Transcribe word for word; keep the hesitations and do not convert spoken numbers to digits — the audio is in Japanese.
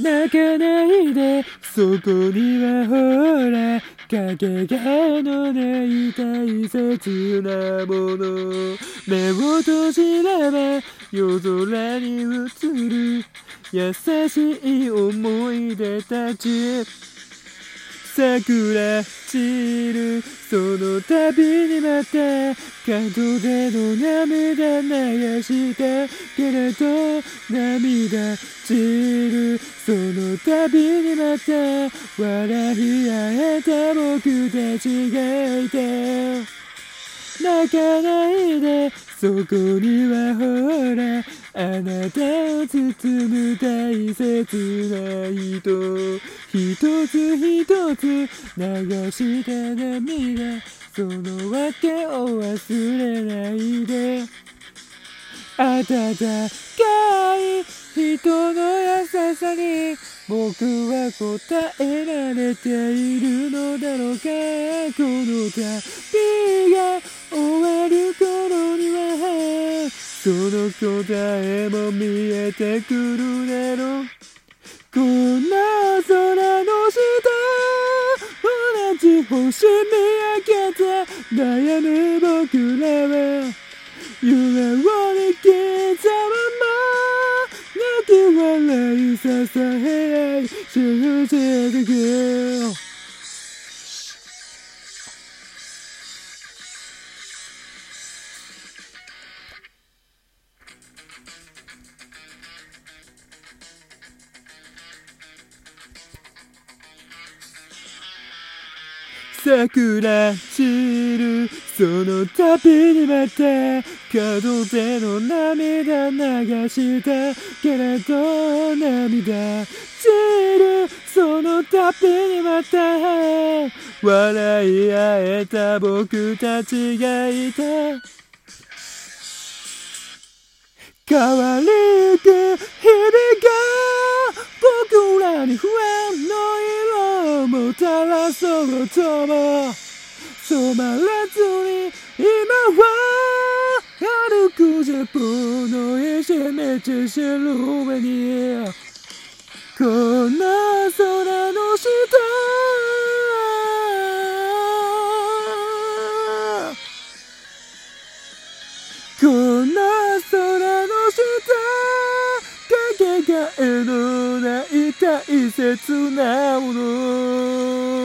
泣かないで、そこにはほらかけがえのない大切なもの。目を閉じれば夜空に映る優しい思い出たち。桜散るその度にまた角での涙流したけれど、涙散るその度にまた笑い合えた僕たちがいて、泣かないで、そこにはほらあなたを包む大切な人。一つ一つ流した涙、その訳を忘れないで。温かい人の優さに僕は答えられているのだろうか。この旅が終わる頃にはその答えも見えてくるだろう。こんな空の下、同じ星見上げて悩む僕らは夢を見刻むも泣き笑い支え合い信じてく。桜散るその度にまた角での涙流したけれど、涙散るその度にまた笑い合えた僕たちがいた。変わりゆく日々が僕らに不安の色もたらそうとも染まらずに、今は歩くジャポの一日白目に。こんな空の下、こんな空の下、かけがえのない大切なもの。